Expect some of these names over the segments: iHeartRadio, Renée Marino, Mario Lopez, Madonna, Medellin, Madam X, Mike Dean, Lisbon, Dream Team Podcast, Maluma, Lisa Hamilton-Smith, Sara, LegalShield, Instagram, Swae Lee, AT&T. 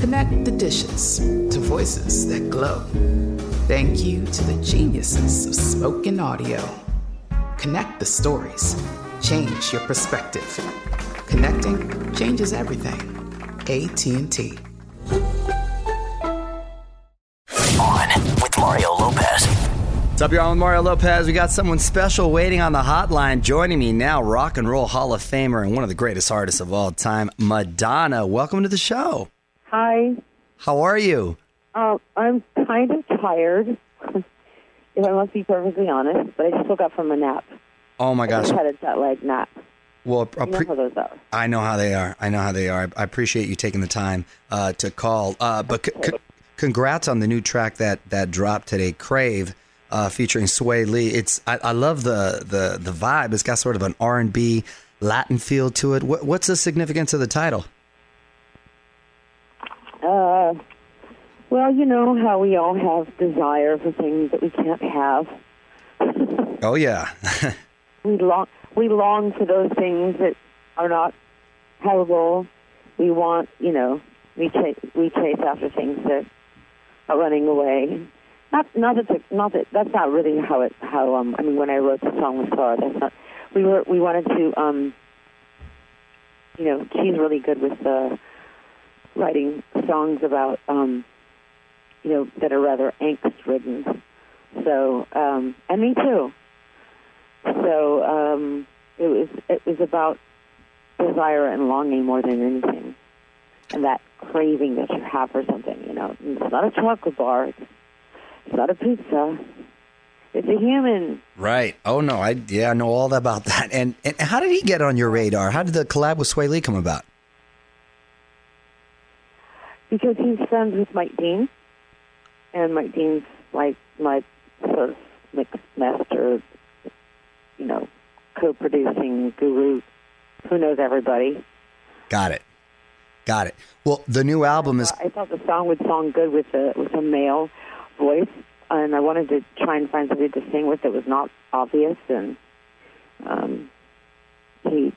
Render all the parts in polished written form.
Connect the dishes to voices that glow. Thank you to the geniuses of spoken audio. Connect the stories. Change your perspective. Connecting changes everything. AT&T. On with Mario Lopez. What's up, y'all? I'm Mario Lopez. We got someone special waiting on the hotline. Joining me now, Rock and Roll Hall of Famer and one of the greatest artists of all time, Madonna. Welcome to the show. Hi. How are you? I'm kind of tired, if I must be perfectly honest, but I just woke up from a nap. Oh, my gosh. I had a jet lag nap. Well, you know how those are. I know how they are. I appreciate you taking the time to call. But congrats on the new track that dropped today, Crave, featuring Swae Lee. I love the vibe. It's got sort of an R&B Latin feel to it. What's the significance of the title? Well, you know how we all have desire for things that we can't have. Oh, yeah. We long for those things that are not havable. We want, we chase after things that are running away. That's not really when I wrote the song with Sara, we wanted to, she's really good with the writing songs about, that are rather angst-ridden. So, and me too. So it was about desire and longing more than anything, and that craving that you have for something. It's not a chocolate bar. It's not a pizza. It's a human. Right. Oh no. I know all about that. And how did he get on your radar? How did the collab with Swae Lee come about? Because he's friends with Mike Dean, and Mike Dean's like my sort of mixed master, co-producing guru who knows everybody. Got it. Well, the new album is... I thought the song would sound good with a male voice, and I wanted to try and find somebody to sing with that was not obvious, and he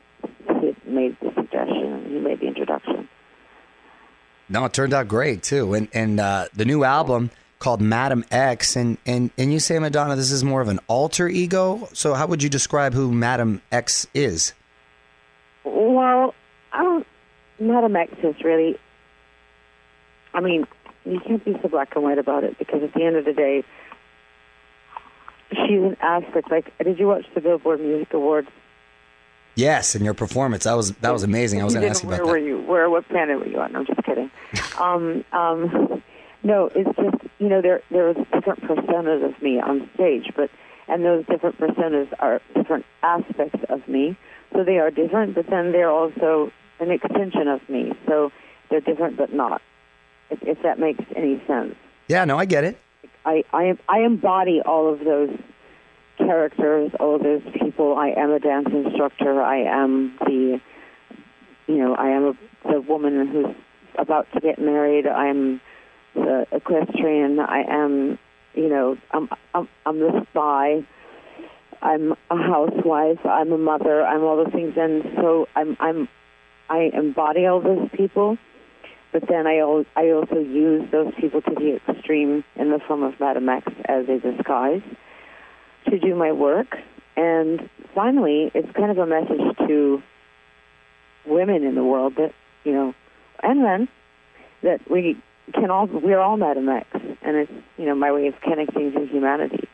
made the suggestion, he made the introduction. No, it turned out great too, and the new album called Madam X, and you say, Madonna, this is more of an alter ego. So, how would you describe who Madam X is? Well, Madam X is really. I mean, you can't be so black and white about it because at the end of the day, she's an aspect. Like, did you watch the Billboard Music Awards? Yes, in your performance. That was amazing. I was going to ask you about that. Where were you? What planet were you on? I'm just kidding. No, it's just, you know, there was different personas of me on stage, and those different personas are different aspects of me. So they are different, but then they're also an extension of me. So they're different, but not. If that makes any sense. Yeah, no, I get it. I embody all of those characters, all of those people. I am a dance instructor. I am the woman who's about to get married. I'm the equestrian. I am, I'm the spy. I'm a housewife. I'm a mother. I'm all those things, and so I embody all those people. But then I also use those people to the extreme in the form of Madam X as a disguise to do my work. And finally, it's kind of a message to women in the world that, and men, that we're all Madam X. And it's, my way of connecting to humanity.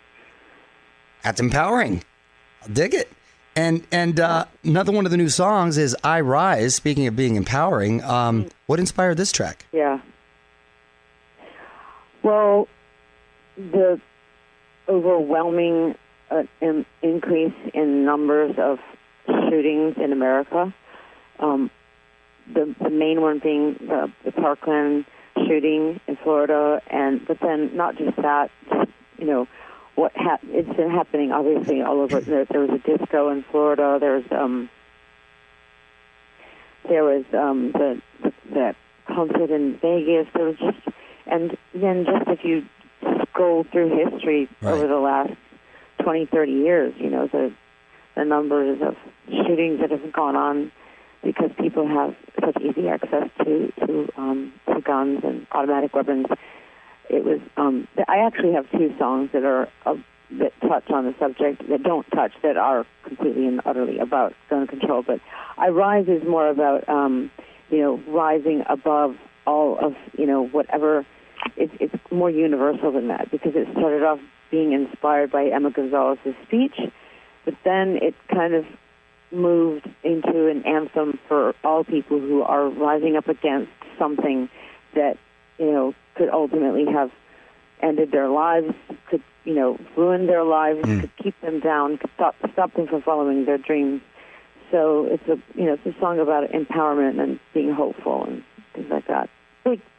That's empowering. I'll dig it. And another one of the new songs is I Rise. Speaking of being empowering, what inspired this track? Yeah. Well, the overwhelming increase in numbers of shootings in America, the main one being the Parkland shooting in Florida, but then not just that, it's been happening, obviously, all over. There was a disco in Florida. There was the concert in Vegas. There was just, and then just if you scroll through history over the last 20, 30 years, the numbers of shootings that have gone on because people have such easy access to guns and automatic weapons. It was. I actually have two songs that touch on the subject that are completely and utterly about gun control. But "I Rise" is more about rising above all of whatever. It's more universal than that because it started off being inspired by Emma Gonzalez's speech, but then it kind of moved into an anthem for all people who are rising up against something that could ultimately have ended their lives, could, ruin their lives, could keep them down, could stop them from following their dreams. So it's a song about empowerment and being hopeful and things like that.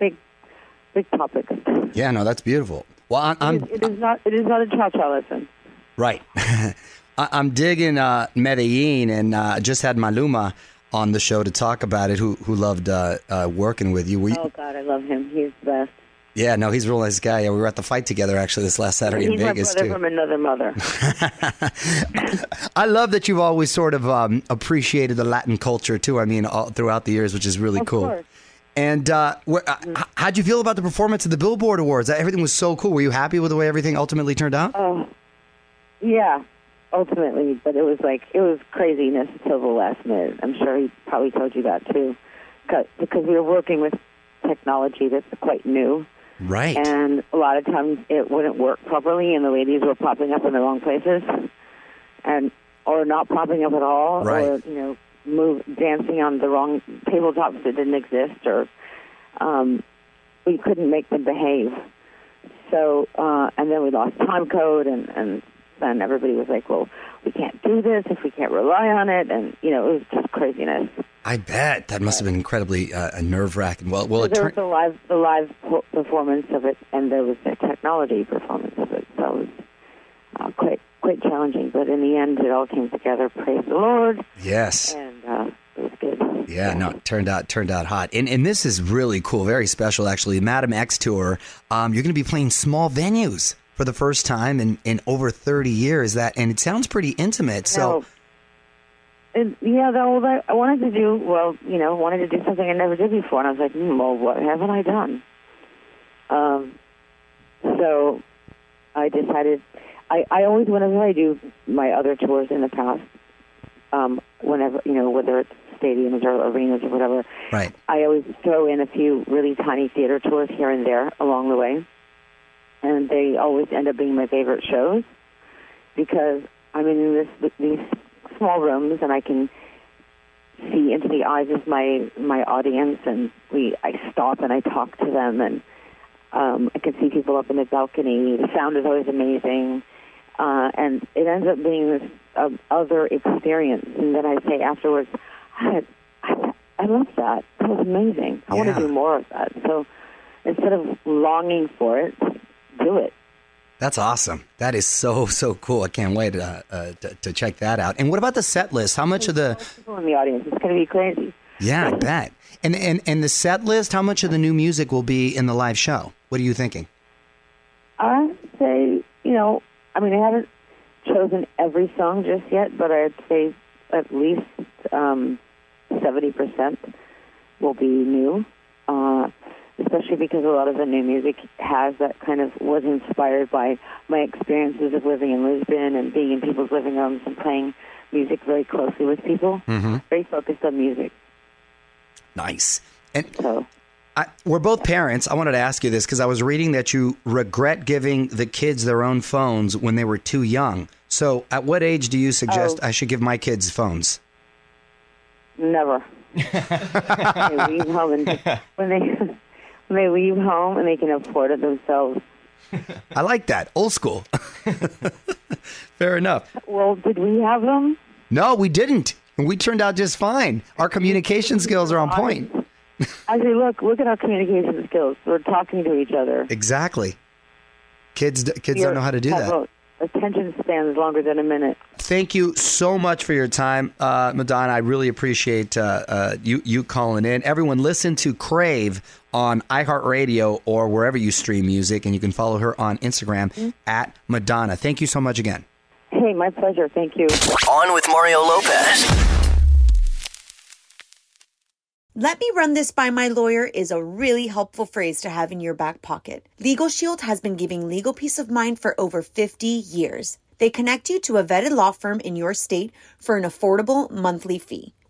Big topic. Yeah, no, that's beautiful. Well, it is not a cha-cha lesson. Right. I'm digging Medellin, and just had Maluma on the show to talk about it, who loved working with you. Oh, God, I love him. He's the best. Yeah, no, he's a real nice guy. Yeah, we were at the fight together, actually, this last Saturday in Vegas, too. He's my brother from another mother. I love that you've always sort of appreciated the Latin culture, too, all throughout the years, which is really cool. Of course. And how'd you feel about the performance of the Billboard Awards? Everything was so cool. Were you happy with the way everything ultimately turned out? Oh, yeah. Ultimately, but it was craziness until the last minute. I'm sure he probably told you that too, because we were working with technology that's quite new, right? And a lot of times it wouldn't work properly, and the ladies were popping up in the wrong places, or not popping up at all, right. Or dancing on the wrong tabletops that didn't exist, or we couldn't make them behave. So and then we lost time code and. And everybody was like, well, we can't do this if we can't rely on it. And, it was just craziness. I bet. That must have been incredibly nerve-wracking. There was the live performance of it, and there was the technology performance of it. So it was quite challenging. But in the end, it all came together. Praise the Lord. Yes. And it was good. Yeah, no, it turned out hot. And this is really cool, very special, actually. Madam X Tour, you're going to be playing small venues for the first time in over 30 years, and it sounds pretty intimate. So, I wanted to do something I never did before, and I was like, what haven't I done? So I decided I always, whenever I do my other tours in the past, whenever whether it's stadiums or arenas or whatever, right? I always throw in a few really tiny theater tours here and there along the way. And they always end up being my favorite shows because I'm in these small rooms and I can see into the eyes of my audience, and I stop and I talk to them, and I can see people up in the balcony. The sound is always amazing, and it ends up being this other experience. And then I say afterwards, I love that. That was amazing. I want to do more of that. So instead of longing for it, do it. That's awesome. That is so cool. I can't wait to check that out. And what about the set list? How much of the people in the audience? It's going to be crazy. Yeah, I bet. And the set list. How much of the new music will be in the live show? What are you thinking? I'd say I haven't chosen every song just yet, but I'd say at least 70% will be new. Especially because a lot of the new music has that kind of was inspired by my experiences of living in Lisbon and being in people's living rooms and playing music very closely with people, very focused on music. Nice. And so, we're both parents. I wanted to ask you this because I was reading that you regret giving the kids their own phones when they were too young. So at what age do you suggest I should give my kids phones? Never. They leave home and when they leave home and they can afford it themselves. I like that. Old school. Fair enough. Well, did we have them? No, we didn't. And we turned out just fine. Our communication skills are on point. I say, look at our communication skills. We're talking to each other. Exactly. Kids don't know how to do that. Vote. Attention span is longer than a minute. Thank you so much for your time, Madonna. I really appreciate you calling in. Everyone, listen to Crave on iHeartRadio or wherever you stream music, and you can follow her on Instagram at Madonna. Thank you so much again. Hey, my pleasure. Thank you. On with Mario Lopez. Let me run this by my lawyer is a really helpful phrase to have in your back pocket. LegalShield has been giving legal peace of mind for over 50 years. They connect you to a vetted law firm in your state for an affordable monthly fee.